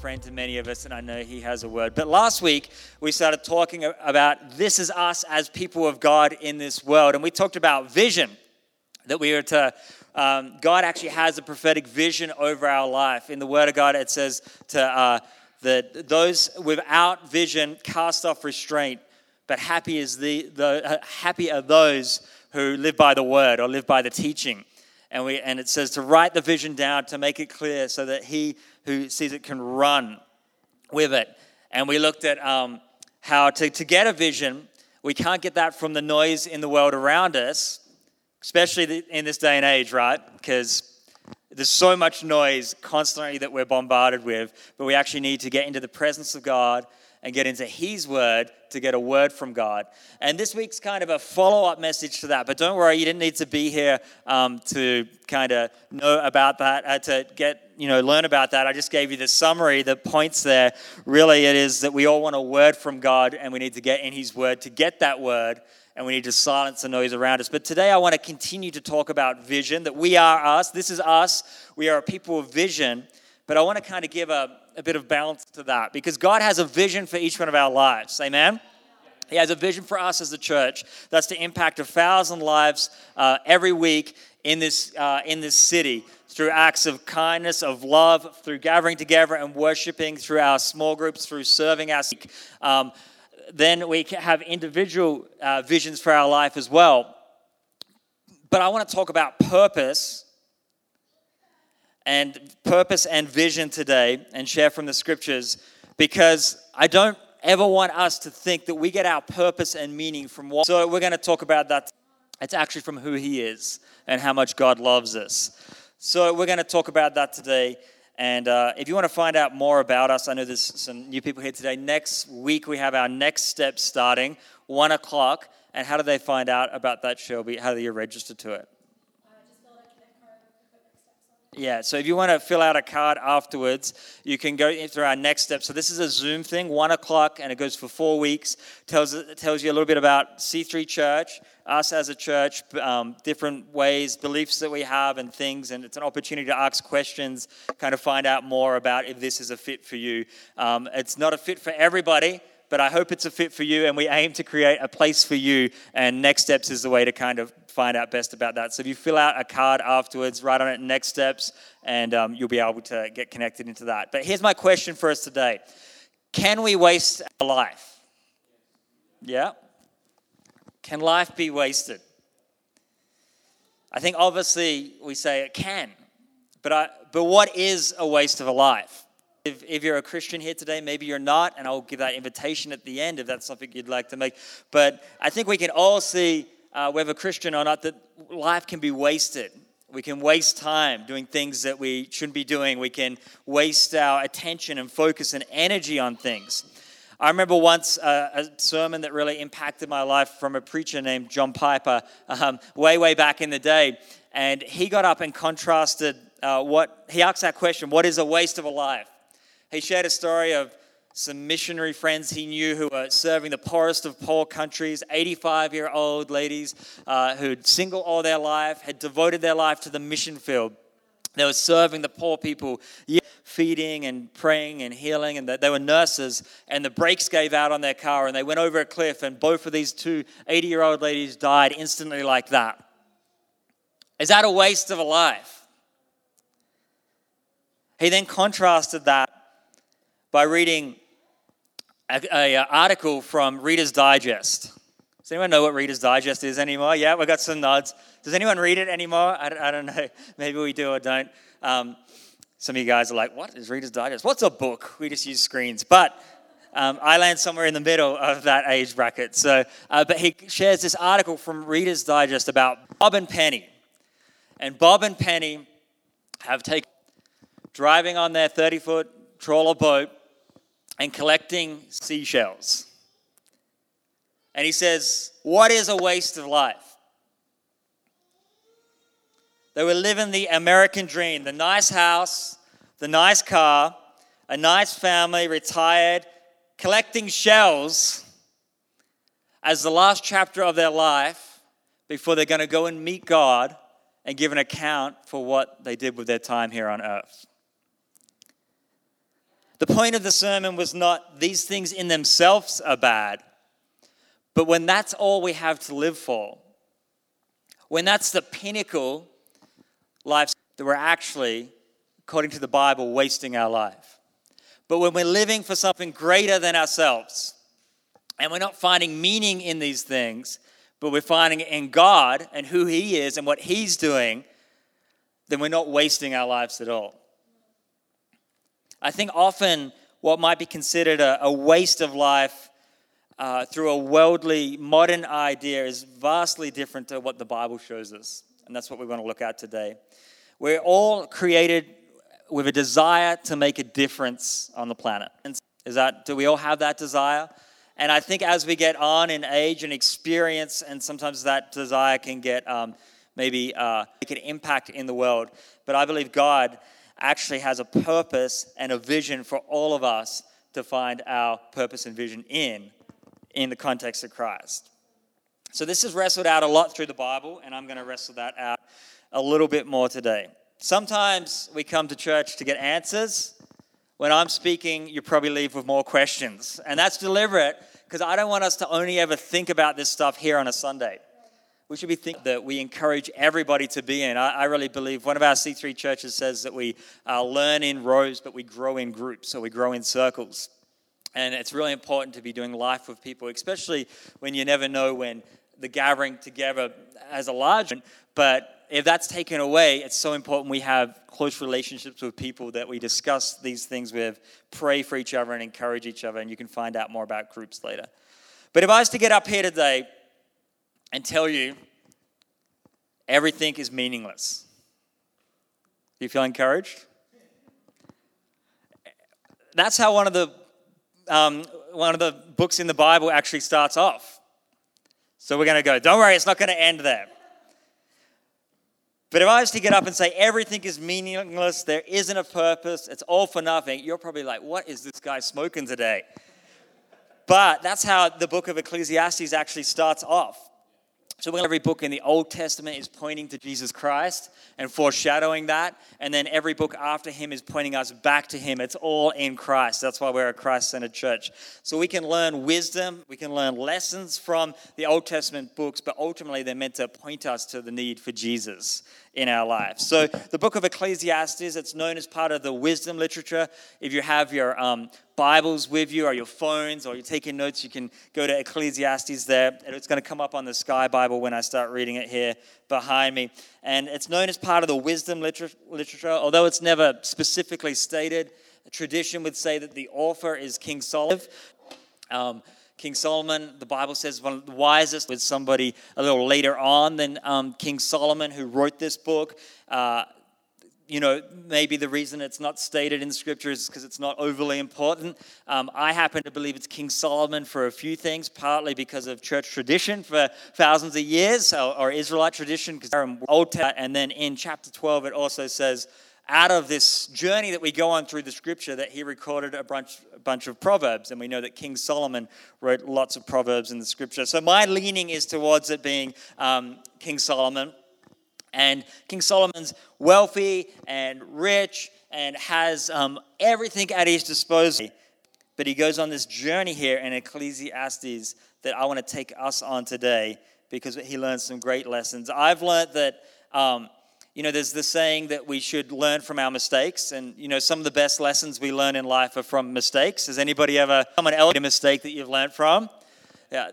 Friend to many of us, and I know he has a word. But last week, we started talking about this is us as people of God in this world, and we talked about vision, that we are to, God actually has a prophetic vision over our life. In the Word of God, it says to that those without vision cast off restraint, but happy is happy are those who live by the Word or live by the teaching. And it says to write the vision down, to make it clear so that he who sees it can run with it. And we looked at how to get a vision, we can't get that from the noise in the world around us, especially in this day and age, right? Because there's so much noise constantly that we're bombarded with, but we actually need to get into the presence of God and get into his word to get a word from God. And this week's kind of a follow-up message to that. But don't worry, you didn't need to be here to kind of know about that, to get, learn about that. I just gave you the summary, the points there. Really, it is that we all want a word from God, and we need to get in his word to get that word, and we need to silence the noise around us. But today I want to continue to talk about vision, that we are us. This is us. We are a people of vision. But I want to kind of give a bit of balance to that, because God has a vision for each one of our lives. Amen? He has a vision for us as the church. That's to impact 1,000 lives every week in this city through acts of kindness, of love, through gathering together and worshiping, through our small groups, through serving our sick. Then we have individual visions for our life as well. But I want to talk about purpose. And purpose and vision today, and share from the scriptures, because I don't ever want us to think that we get our purpose and meaning from what. So we're going to talk about that. It's actually from who he is and how much God loves us. So we're going to talk about that today. And if you want to find out more about us, I know there's some new people here today. Next week, we have our next step starting 1:00. And how do they find out about that, Shelby? How do you register to it? Yeah, so if you want to fill out a card afterwards, you can go through our next step. So this is a Zoom thing, 1:00, and it goes for 4 weeks. Tells you a little bit about C3 Church, us as a church, different ways, beliefs that we have and things. And it's an opportunity to ask questions, kind of find out more about if this is a fit for you. It's not a fit for everybody, but I hope it's a fit for you, and we aim to create a place for you, and Next Steps is the way to kind of find out best about that. So if you fill out a card afterwards, write on it Next Steps, and you'll be able to get connected into that. But here's my question for us today. Can we waste our life? Yeah? Can life be wasted? I think obviously we say it can, but what is a waste of a life? If you're a Christian here today, maybe you're not, and I'll give that invitation at the end if that's something you'd like to make. But I think we can all see, whether Christian or not, that life can be wasted. We can waste time doing things that we shouldn't be doing. We can waste our attention and focus and energy on things. I remember once a sermon that really impacted my life from a preacher named John Piper, way back in the day. And he got up and contrasted he asked that question, what is a waste of a life? He shared a story of some missionary friends he knew who were serving the poorest of poor countries, 85-year-old ladies who'd single all their life, had devoted their life to the mission field. They were serving the poor people, feeding and praying and healing, and they were nurses, and the brakes gave out on their car, and they went over a cliff, and both of these two 80-year-old ladies died instantly like that. Is that a waste of a life? He then contrasted that by reading an article from Reader's Digest. Does anyone know what Reader's Digest is anymore? Yeah, we got some nods. Does anyone read it anymore? I don't know. Maybe we do or don't. Some of you guys are like, what is Reader's Digest? What's a book? We just use screens. But I land somewhere in the middle of that age bracket. So, but he shares this article from Reader's Digest about Bob and Penny. And Bob and Penny have taken driving on their 30-foot trawler boat, and collecting seashells. And he says, what is a waste of life? They were living the American dream, the nice house, the nice car, a nice family, retired, collecting shells as the last chapter of their life before they're going to go and meet God and give an account for what they did with their time here on earth. The point of the sermon was not these things in themselves are bad, but when that's all we have to live for, when that's the pinnacle life that we're actually, according to the Bible, wasting our life. But when we're living for something greater than ourselves, and we're not finding meaning in these things, but we're finding it in God and who He is and what He's doing, then we're not wasting our lives at all. I think often what might be considered a waste of life through a worldly, modern idea is vastly different to what the Bible shows us. And that's what we want to look at today. We're all created with a desire to make a difference on the planet. Do we all have that desire? And I think as we get on in age and experience, and sometimes that desire can get make an impact in the world. But I believe God actually has a purpose and a vision for all of us to find our purpose and vision in the context of Christ. So this is wrestled out a lot through the Bible, and I'm going to wrestle that out a little bit more today. Sometimes we come to church to get answers. When I'm speaking, you probably leave with more questions. And that's deliberate, because I don't want us to only ever think about this stuff here on a Sunday. We should be thinking that we encourage everybody to be in. I really believe one of our C3 churches says that we learn in rows, but we grow in groups, so we grow in circles. And it's really important to be doing life with people, especially when you never know when the gathering together has a large one. But if that's taken away, it's so important we have close relationships with people that we discuss these things with, pray for each other and encourage each other. And you can find out more about groups later. But if I was to get up here today and tell you everything is meaningless, do you feel encouraged? That's how one of the books in the Bible actually starts off. So we're going to go, don't worry, it's not going to end there. But if I was to get up and say everything is meaningless, there isn't a purpose, it's all for nothing, you're probably like, what is this guy smoking today? But that's how the book of Ecclesiastes actually starts off. So every book in the Old Testament is pointing to Jesus Christ and foreshadowing that. And then every book after him is pointing us back to him. It's all in Christ. That's why we're a Christ-centered church. So we can learn wisdom. We can learn lessons from the Old Testament books. But ultimately, they're meant to point us to the need for Jesus in our lives. So the book of Ecclesiastes, it's known as part of the wisdom literature. If you have your Bibles with you or your phones or you're taking notes, you can go to Ecclesiastes there. And it's going to come up on the Sky Bible when I start reading it here behind me. And it's known as part of the wisdom literature, although it's never specifically stated. A tradition would say that the author is King Solomon. King Solomon, the Bible says, one of the wisest, with somebody a little later on than King Solomon who wrote this book. Maybe the reason it's not stated in Scripture is because it's not overly important. I happen to believe it's King Solomon for a few things, partly because of church tradition for thousands of years, or Israelite tradition, because they're in the Old Testament. And then in chapter 12, it also says, out of this journey that we go on through the Scripture, that he recorded a bunch of Proverbs. And we know that King Solomon wrote lots of Proverbs in the Scripture. So my leaning is towards it being King Solomon. And King Solomon's wealthy and rich and has everything at his disposal. But he goes on this journey here in Ecclesiastes that I want to take us on today, because he learns some great lessons. I've learned that there's the saying that we should learn from our mistakes. And, some of the best lessons we learn in life are from mistakes. Has anybody ever made a mistake that you've learned from? Yeah.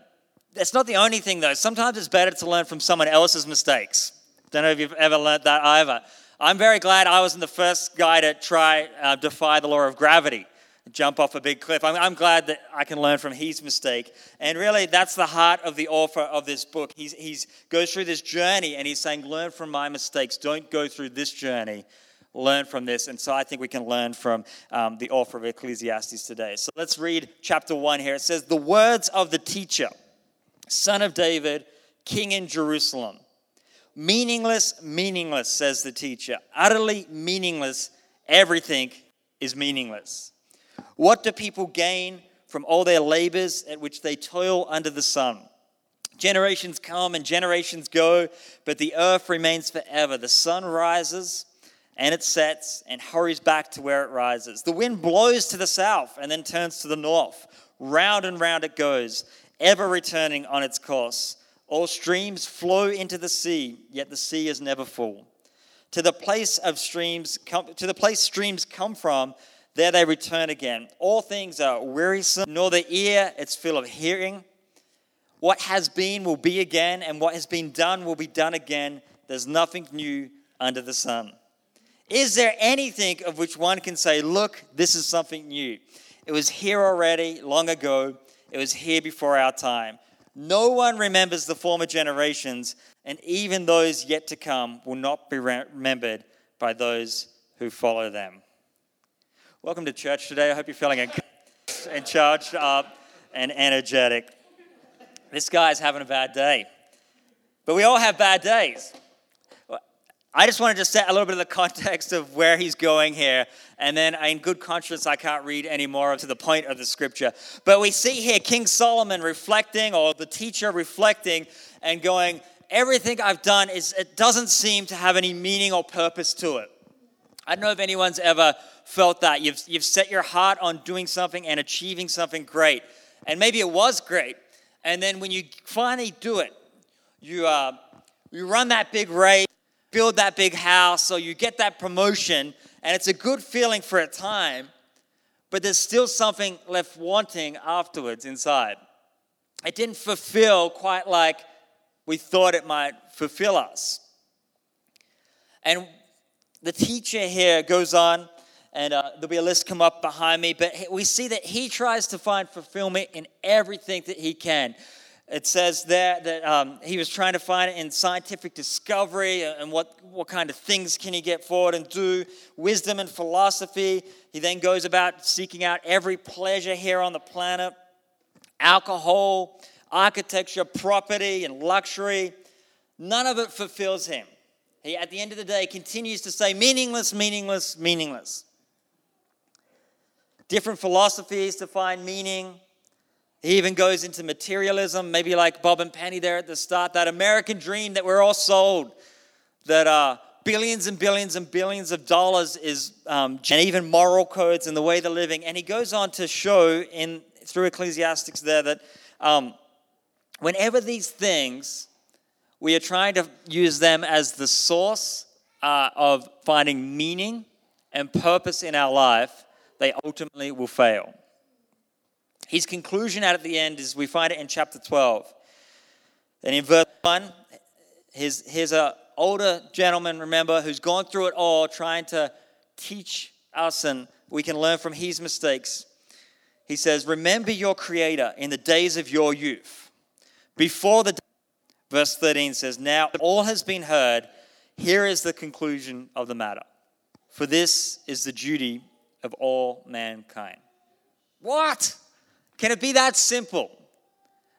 That's not the only thing, though. Sometimes it's better to learn from someone else's mistakes. Don't know if you've ever learned that either. I'm very glad I wasn't the first guy to try defy the law of gravity, jump off a big cliff. I'm glad that I can learn from his mistake. And really, that's the heart of the author of this book. He goes through this journey and he's saying, learn from my mistakes. Don't go through this journey learn from this. And so I think we can learn from the author of Ecclesiastes today. So let's read chapter 1 here. It says, "The words of the teacher, son of David, king in Jerusalem. Meaningless, meaningless, says the teacher. Utterly meaningless. Everything is meaningless. What do people gain from all their labors at which they toil under the sun? Generations come and generations go, but the earth remains forever. The sun rises and it sets and hurries back to where it rises. The wind blows to the south and then turns to the north. Round and round it goes, ever returning on its course. All streams flow into the sea, yet the sea is never full. To the place streams come from, there they return again. All things are wearisome, nor the ear it's full of hearing. What has been will be again, and what has been done will be done again. There's nothing new under the sun. Is there anything of which one can say, look, this is something new? It was here already, long ago. It was here before our time. No one remembers the former generations, and even those yet to come will not be remembered by those who follow them." Welcome to church today. I hope you're feeling encouraged and charged up and energetic. This guy's having a bad day. But we all have bad days. I just wanted to set a little bit of the context of where he's going here. And then in good conscience, I can't read any more to the point of the scripture. But we see here King Solomon reflecting, or the teacher reflecting and going, everything I've done, it doesn't seem to have any meaning or purpose to it. I don't know if anyone's ever felt that. You've set your heart on doing something and achieving something great. And maybe it was great. And then when you finally do it, you run that big race, build that big house, or you get that promotion, and it's a good feeling for a time, but there's still something left wanting afterwards inside. It didn't fulfill quite like we thought it might fulfill us. And the teacher here goes on, and there'll be a list come up behind me, but we see that he tries to find fulfillment in everything that he can. It says there that he was trying to find it in scientific discovery and what kind of things can he get forward and do, wisdom and philosophy. He then goes about seeking out every pleasure here on the planet, alcohol, architecture, property, and luxury. None of it fulfills him. He, at the end of the day, continues to say, meaningless, meaningless, meaningless. Different philosophies to find meaning. He even goes into materialism, maybe like Bob and Penny there at the start, that American dream that we're all sold, that billions and billions and billions of dollars is, and even moral codes and the way they're living. And he goes on to show through Ecclesiastes there that whenever these things, we are trying to use them as the source of finding meaning and purpose in our life, they ultimately will fail. His conclusion at the end is, we find it in chapter 12. And in verse 1, here's an older gentleman, remember, who's gone through it all, trying to teach us, and we can learn from his mistakes. He says, "Remember your Creator in the days of your youth. Before the day." Verse 13 says, "Now all has been heard. Here is the conclusion of the matter. For this is the duty of all mankind." What? Can it be that simple?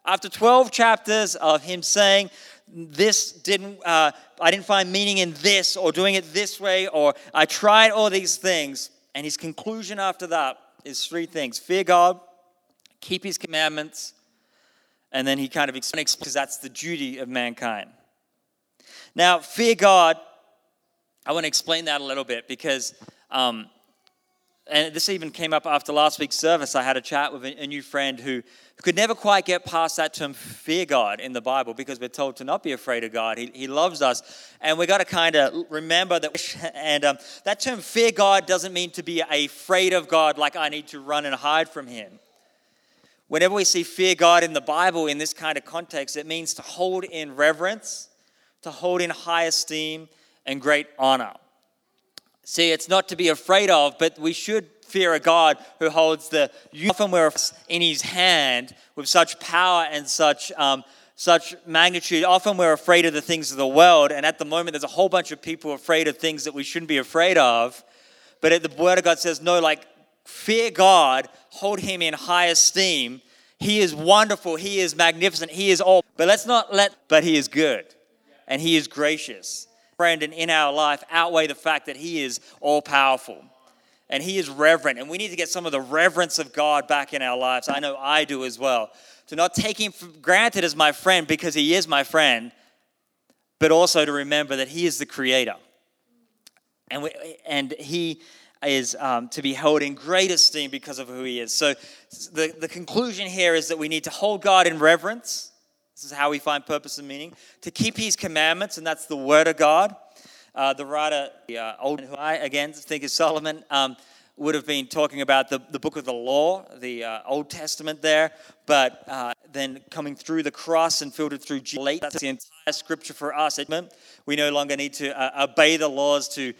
After 12 chapters of him saying, I didn't find meaning in this, or doing it this way, or I tried all these things. And his conclusion after that is three things. Fear God, keep his commandments, and then he kind of explains, because that's the duty of mankind. Now, fear God, I want to explain that a little bit, because and this even came up after last week's service. I had a chat with a new friend who could never quite get past that term, fear God, in the Bible, because we're told to not be afraid of God. He loves us. And we got to kind of remember that. And that term, fear God, doesn't mean to be afraid of God, like I need to run and hide from him. Whenever we see fear God in the Bible in this kind of context, it means to hold in reverence, to hold in high esteem and great honor. See, it's not to be afraid of, but we should fear a God who holds the universe in his hand with such power and such such magnitude. Often we're afraid of the things of the world, and at the moment there's a whole bunch of people afraid of things that we shouldn't be afraid of. But the Word of God says, no, like, fear God, hold Him in high esteem. He is wonderful. He is magnificent. He is all. But let's not let, but He is good, and He is gracious. Friend, and in our life outweigh the fact that He is all-powerful, and He is reverent, and we need to get some of the reverence of God back in our lives. I know I do as well. To not take Him for granted as my friend, because He is my friend, but also to remember that He is the Creator. And He is to be held in great esteem because of who He is. So the conclusion here is that we need to hold God in reverence. This is how we find purpose and meaning. To keep His commandments, and that's the Word of God. The writer, who I again think is Solomon, would have been talking about the book of the law, the Old Testament there, but then coming through the cross and filtered through Jesus. That's the entire scripture for us. We no longer need to obey the laws to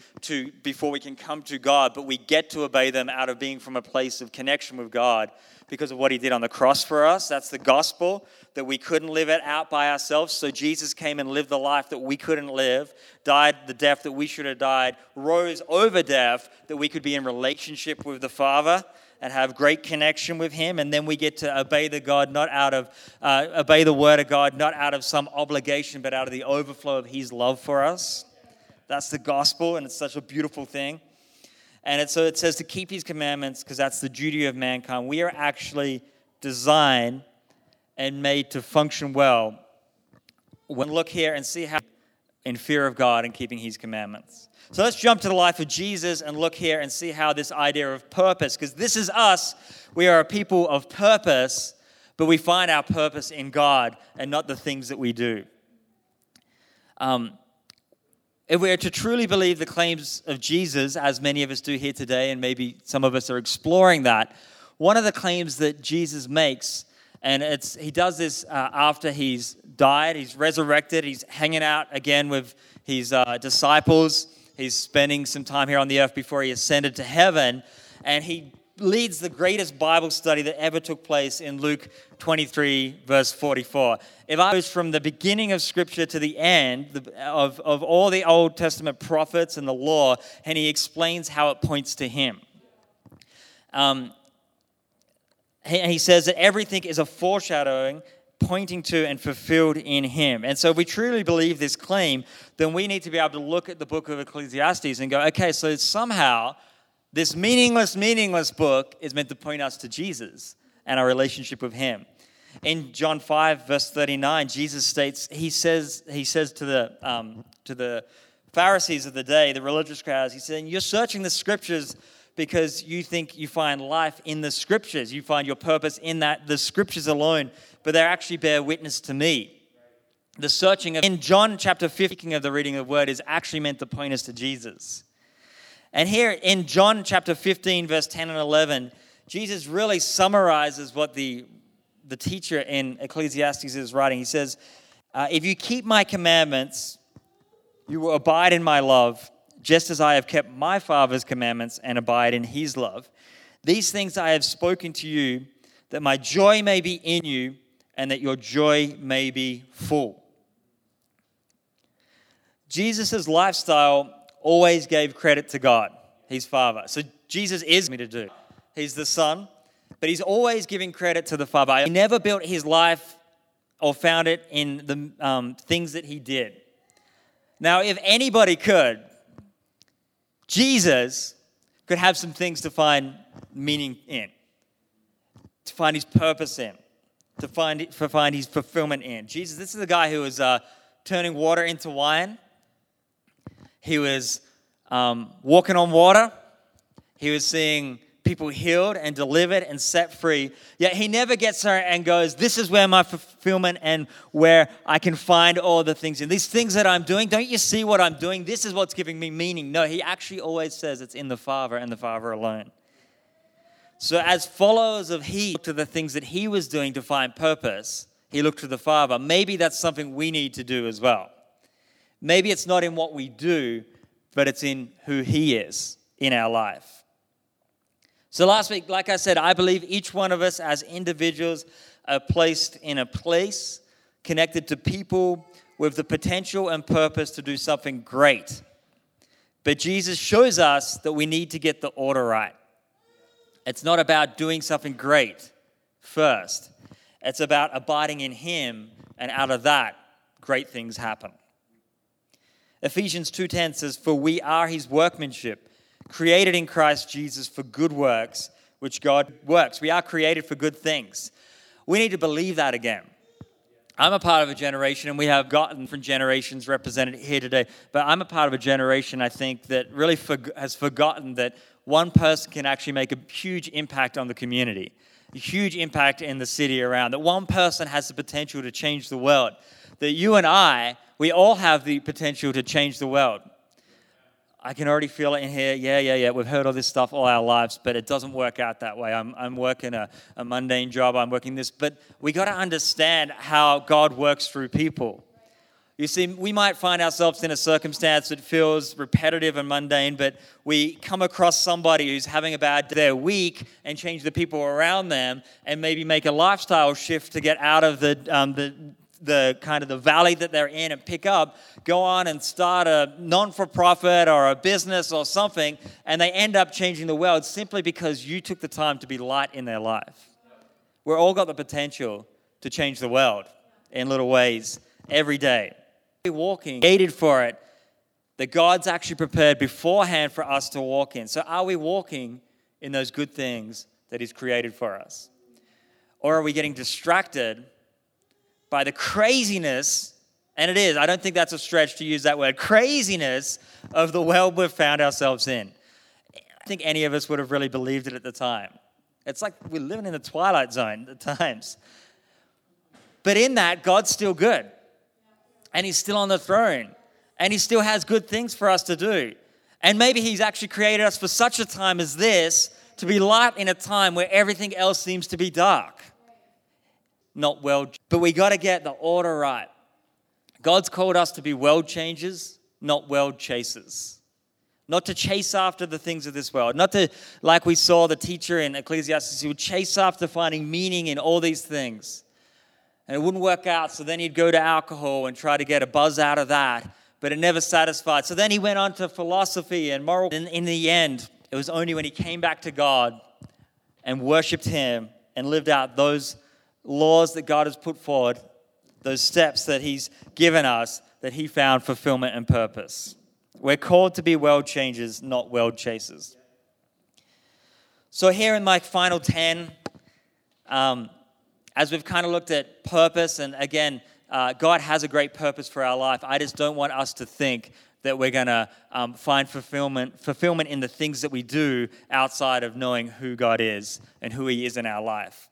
before we can come to God, but we get to obey them out of being from a place of connection with God because of what He did on the cross for us. That's the gospel, that we couldn't live it out by ourselves. So Jesus came and lived the life that we couldn't live, died the death that we should have died, rose over death that we could be in relationship with the Father and have great connection with Him, and then we get to obey the Word of God, not out of some obligation, but out of the overflow of His love for us. That's the gospel, and it's such a beautiful thing. And so it says to keep His commandments, because that's the duty of mankind. We are actually designed and made to function well. When we look here and see how in fear of God and keeping His commandments. So let's jump to the life of Jesus and look here and see how this idea of purpose, because this is us, we are a people of purpose, but we find our purpose in God and not the things that we do. If we are to truly believe the claims of Jesus, as many of us do here today, and maybe some of us are exploring that, one of the claims that Jesus makes, and he does this after He's died, He's resurrected, He's hanging out again with His disciples. He's spending some time here on the earth before He ascended to heaven, and He leads the greatest Bible study that ever took place in Luke 23, verse 44. If I was from the beginning of Scripture to the end of all the Old Testament prophets and the law, and He explains how it points to Him. He says that everything is a foreshadowing, pointing to and fulfilled in Him. And so if we truly believe this claim, then we need to be able to look at the book of Ecclesiastes and go, okay, so somehow this meaningless book is meant to point us to Jesus and our relationship with Him. In John 5, verse 39, Jesus states, He says to the Pharisees of the day, the religious crowds, He said, you're searching the Scriptures because you think you find life in the Scriptures. You find your purpose in that, the Scriptures alone, but they actually bear witness to me. The searching of, in John chapter 15 of the reading of the Word is actually meant to point us to Jesus. And here in John chapter 15, verse 10 and 11, Jesus really summarizes what the teacher in Ecclesiastes is writing. He says, if you keep my commandments, you will abide in my love, just as I have kept my Father's commandments and abide in His love. These things I have spoken to you, that my joy may be in you, and that your joy may be full. Jesus' lifestyle always gave credit to God, His Father. So Jesus is me to do. He's the Son, but He's always giving credit to the Father. He never built His life or found it in the things that He did. Now, if anybody could, Jesus could have some things to find meaning in, to find His purpose in, to find His fulfillment in. Jesus, this is the guy who was turning water into wine. He was walking on water. He was seeing people healed and delivered and set free. Yet He never gets there and goes, this is where my fulfillment and where I can find all the things. And these things that I'm doing, don't you see what I'm doing? This is what's giving me meaning. No, He actually always says it's in the Father and the Father alone. So as followers of He looked to the things that He was doing to find purpose, He looked to the Father. Maybe that's something we need to do as well. Maybe it's not in what we do, but it's in who He is in our life. So last week, like I said, I believe each one of us as individuals are placed in a place connected to people with the potential and purpose to do something great. But Jesus shows us that we need to get the order right. It's not about doing something great first. It's about abiding in him, and out of that, great things happen. Ephesians 2:10 says, "For we are his workmanship, created in Christ Jesus for good works, which God works." We are created for good things. We need to believe that again. I'm a part of a generation, and we have gotten different generations represented here today, but I'm a part of a generation, I think, that really has forgotten that one person can actually make a huge impact on the community, a huge impact in the city around, that one person has the potential to change the world, that you and I, we all have the potential to change the world. I can already feel it in here. Yeah. We've heard all this stuff all our lives, but it doesn't work out that way. I'm working a mundane job. I'm working this. But we got to understand how God works through people. You see, we might find ourselves in a circumstance that feels repetitive and mundane, but we come across somebody who's having a bad day, they're weak, and change the people around them and maybe make a lifestyle shift to get out of the kind of the valley that they're in and pick up, go on and start a non-for-profit or a business or something, and they end up changing the world simply because you took the time to be light in their life. We're all got the potential to change the world in little ways every day. We're walking, created for it, that God's actually prepared beforehand for us to walk in. So are we walking in those good things that he's created for us? Or are we getting distracted by the craziness, and it is, I don't think that's a stretch to use that word, craziness of the world we've found ourselves in? I think any of us would have really believed it at the time. It's like we're living in the twilight zone at times. But in that, God's still good, and he's still on the throne, and he still has good things for us to do. And maybe he's actually created us for such a time as this to be light in a time where everything else seems to be dark. Not world, but we got to get the order right. God's called us to be world changers, not world chasers. Not to chase after the things of this world. Not to, like we saw the teacher in Ecclesiastes, he would chase after finding meaning in all these things. And it wouldn't work out, so then he'd go to alcohol and try to get a buzz out of that, but it never satisfied. So then he went on to philosophy and moral. And in the end, it was only when he came back to God and worshipped him and lived out those laws that God has put forward, those steps that he's given us, that he found fulfillment and purpose. We're called to be world changers, not world chasers. So here in my final 10, as we've kind of looked at purpose, and again, God has a great purpose for our life. I just don't want us to think that we're going to find fulfillment in the things that we do outside of knowing who God is and who he is in our life.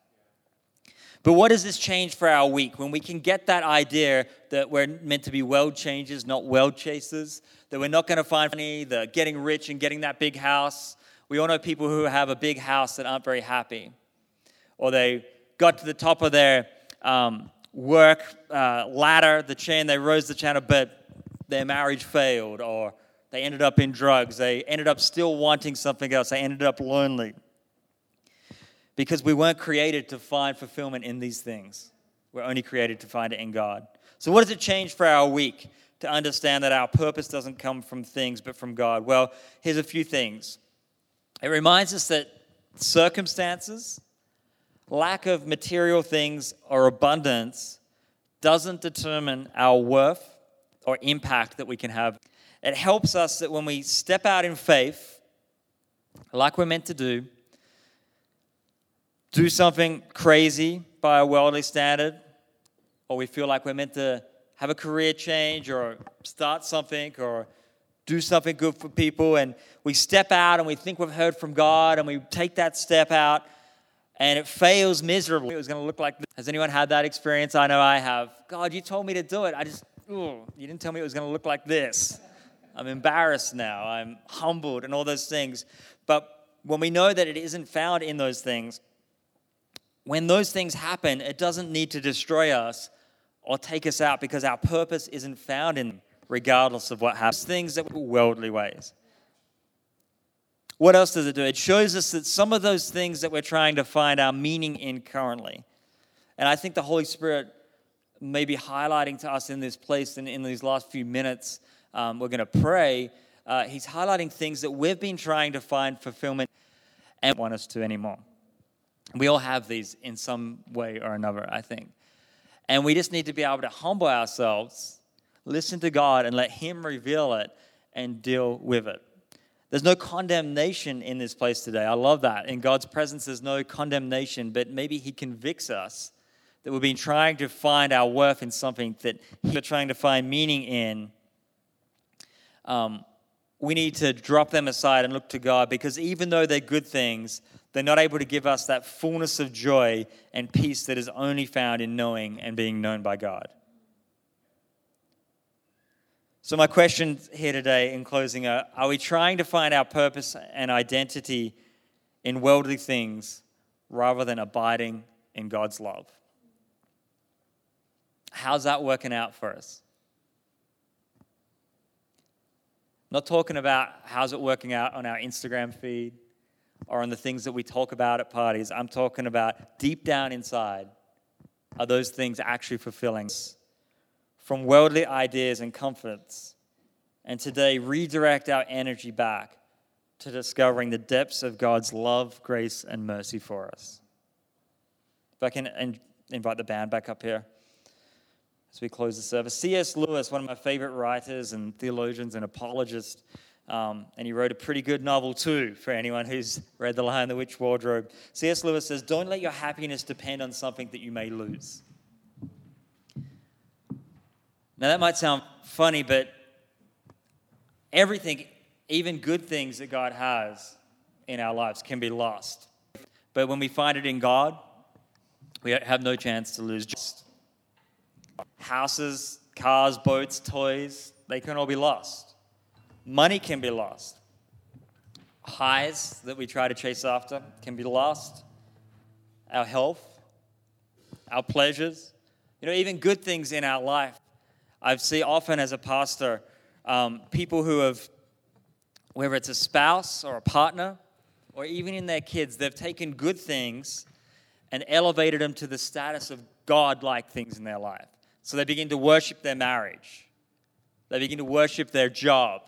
But what does this change for our week when we can get that idea that we're meant to be world changers, not world chasers, that we're not going to find money, the getting rich and getting that big house? We all know people who have a big house that aren't very happy, or they got to the top of their work ladder, the chain, they rose the channel, but their marriage failed, or they ended up in drugs, they ended up still wanting something else, they ended up lonely. Because we weren't created to find fulfillment in these things. We're only created to find it in God. So what does it change for our week to understand that our purpose doesn't come from things but from God? Well, here's a few things. It reminds us that circumstances, lack of material things or abundance doesn't determine our worth or impact that we can have. It helps us that when we step out in faith, like we're meant to do something crazy by a worldly standard, or we feel like we're meant to have a career change or start something or do something good for people, and we step out and we think we've heard from God and we take that step out and it fails miserably. It was going to look like this. Has anyone had that experience? I know I have. God, you told me to do it. You didn't tell me it was going to look like this. I'm embarrassed now. I'm humbled and all those things. But when we know that it isn't found in those things, when those things happen, it doesn't need to destroy us or take us out because our purpose isn't found in them, regardless of what happens. Things that were worldly ways. What else does it do? It shows us that some of those things that we're trying to find our meaning in currently. And I think the Holy Spirit maybe highlighting to us in this place and in these last few minutes, we're going to pray. He's highlighting things that we've been trying to find fulfillment and want us to anymore. We all have these in some way or another, I think. And we just need to be able to humble ourselves, listen to God, and let Him reveal it and deal with it. There's no condemnation in this place today. I love that. In God's presence, there's no condemnation, but maybe He convicts us that we've been trying to find our worth in something that we're trying to find meaning in. We need to drop them aside and look to God, because even though they're good things, they're not able to give us that fullness of joy and peace that is only found in knowing and being known by God. So my question here today in closing are we trying to find our purpose and identity in worldly things rather than abiding in God's love? How's that working out for us? Not talking about how's it working out on our Instagram feed or on the things that we talk about at parties. I'm talking about deep down inside, are those things actually fulfilling us? From worldly ideas and comforts, and today redirect our energy back to discovering the depths of God's love, grace, and mercy for us. If I can invite the band back up here as we close the service. C.S. Lewis, one of my favorite writers and theologians and apologists, and he wrote a pretty good novel too, for anyone who's read The Lion and the Witch Wardrobe. C.S. Lewis says, "Don't let your happiness depend on something that you may lose." Now, that might sound funny, but everything, even good things that God has in our lives, can be lost. But when we find it in God, we have no chance to lose. Just houses, cars, boats, toys, they can all be lost. Money can be lost. Highs that we try to chase after can be lost. Our health, our pleasures, even good things in our life. I see often as a pastor, people who have, whether it's a spouse or a partner, or even in their kids, they've taken good things and elevated them to the status of God-like things in their life. So they begin to worship their marriage. They begin to worship their job.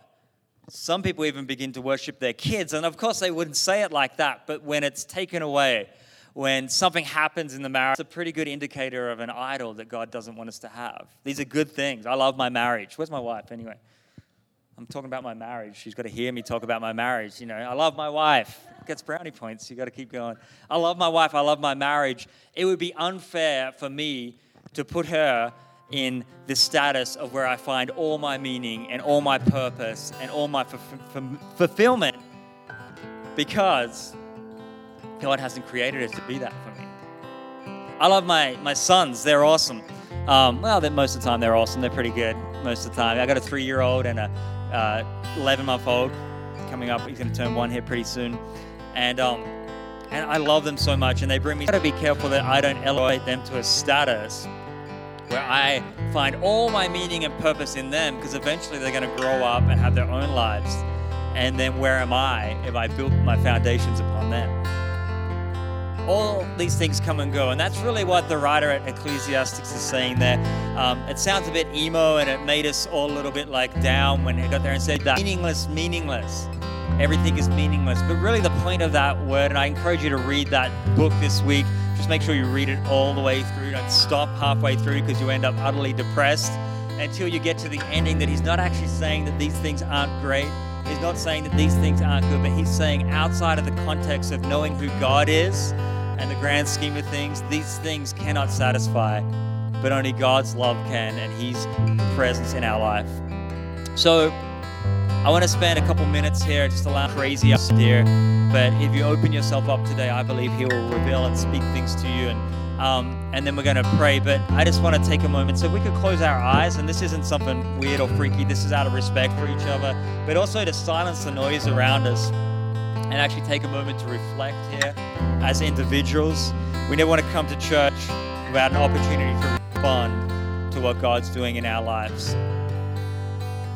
Some people even begin to worship their kids. And of course, they wouldn't say it like that, but when it's taken away, when something happens in the marriage, it's a pretty good indicator of an idol that God doesn't want us to have. These are good things. I love my marriage. Where's my wife, anyway? I'm talking about my marriage. She's got to hear me talk about my marriage. I love my wife. Gets brownie points. You got to keep going. I love my wife. I love my marriage. It would be unfair for me to put her in the status of where I find all my meaning and all my purpose and all my fulfillment, because God hasn't created us to be that for me. I love my sons. They're awesome. Most of the time they're awesome. They're pretty good most of the time. I got a 3-year-old and a 11-month-old coming up. He's going to turn 1 here pretty soon. And I love them so much. And they bring me. I've got to be careful that I don't elevate them to a status where I find all my meaning and purpose in them, because eventually they're going to grow up and have their own lives. And then where am I if I built my foundations upon them? All these things come and go, and that's really what the writer at Ecclesiastes is saying there. It sounds a bit emo, and it made us all a little bit down when it got there and said that meaningless. Everything is meaningless. But really the point of that word, and I encourage you to read that book this week. Just make sure you read it all the way through. Don't stop halfway through, because you end up utterly depressed until you get to the ending, that he's not actually saying that these things aren't great. He's not saying that these things aren't good, but he's saying outside of the context of knowing who God is and the grand scheme of things, these things cannot satisfy, but only God's love can, and His presence in our life. So I want to spend a couple minutes here, just allow crazy us here, but if you open yourself up today, I believe He will reveal and speak things to you, and then we're going to pray. But I just want to take a moment. So we could close our eyes, and this isn't something weird or freaky. This is out of respect for each other, but also to silence the noise around us and actually take a moment to reflect here as individuals. We never want to come to church without an opportunity to respond to what God's doing in our lives.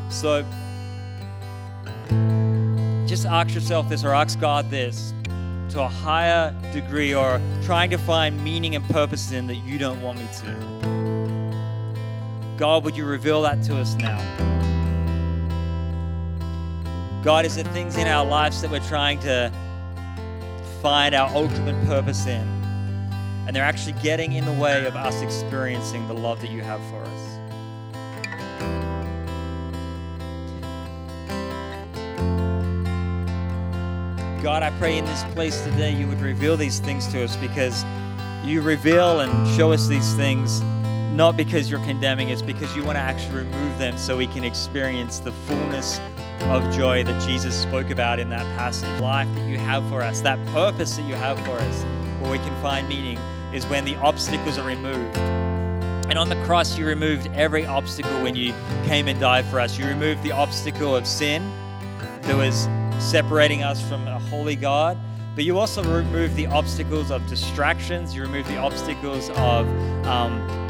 So just ask yourself this, or ask God this, to a higher degree, or trying to find meaning and purpose in that you don't want me to. God, would you reveal that to us now? God, is there things in our lives that we're trying to find our ultimate purpose in, and they're actually getting in the way of us experiencing the love that you have for us? God, I pray in this place today you would reveal these things to us, because you reveal and show us these things not because you're condemning us, because you want to actually remove them so we can experience the fullness of joy that Jesus spoke about in that passage. Life that you have for us, that purpose that you have for us, where we can find meaning, is when the obstacles are removed. And on the cross, you removed every obstacle when you came and died for us. You removed the obstacle of sin that was separating us from a holy God, but you also remove the obstacles of distractions. You remove the obstacles of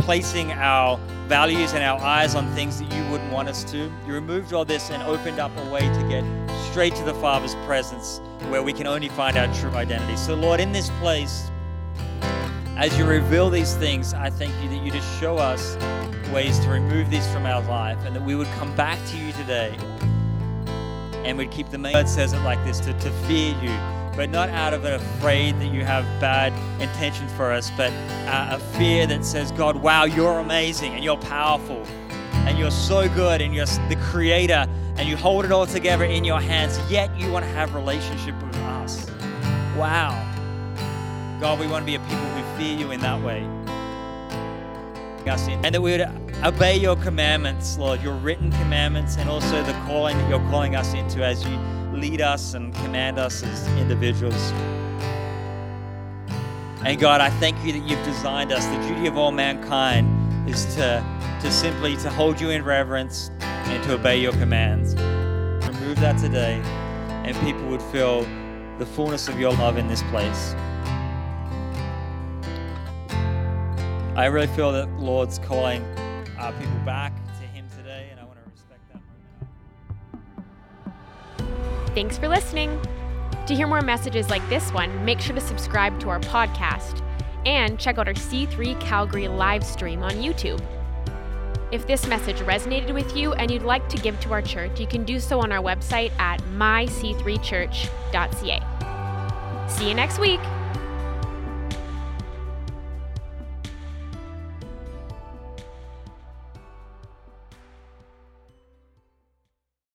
placing our values and our eyes on things that you wouldn't want us to. You removed all this and opened up a way to get straight to the Father's presence, where we can only find our true identity. So Lord, in this place, as you reveal these things, I thank you that you just show us ways to remove these from our life, and that we would come back to you today and would keep the main word says it like this, to fear you, but not out of an afraid that you have bad intentions for us, but a fear that says, God, wow, you're amazing, and you're powerful, and you're so good, and you're the creator, and you hold it all together in your hands, yet you want to have relationship with us. Wow. God, we want to be a people who fear you in that way. And that we would obey your commandments, Lord, your written commandments, and also the calling that you're calling us into as you lead us and command us as individuals. And God, I thank you that you've designed us. The duty of all mankind is to simply to hold you in reverence and to obey your commands. Remove that today, and people would feel the fullness of your love in this place. I really feel that Lord's calling our people back to Him today, and I want to respect that. Thanks for listening. To hear more messages like this one, make sure to subscribe to our podcast and check out our C3 Calgary live stream on YouTube. If this message resonated with you and you'd like to give to our church, you can do so on our website at myc3church.ca. See you next week.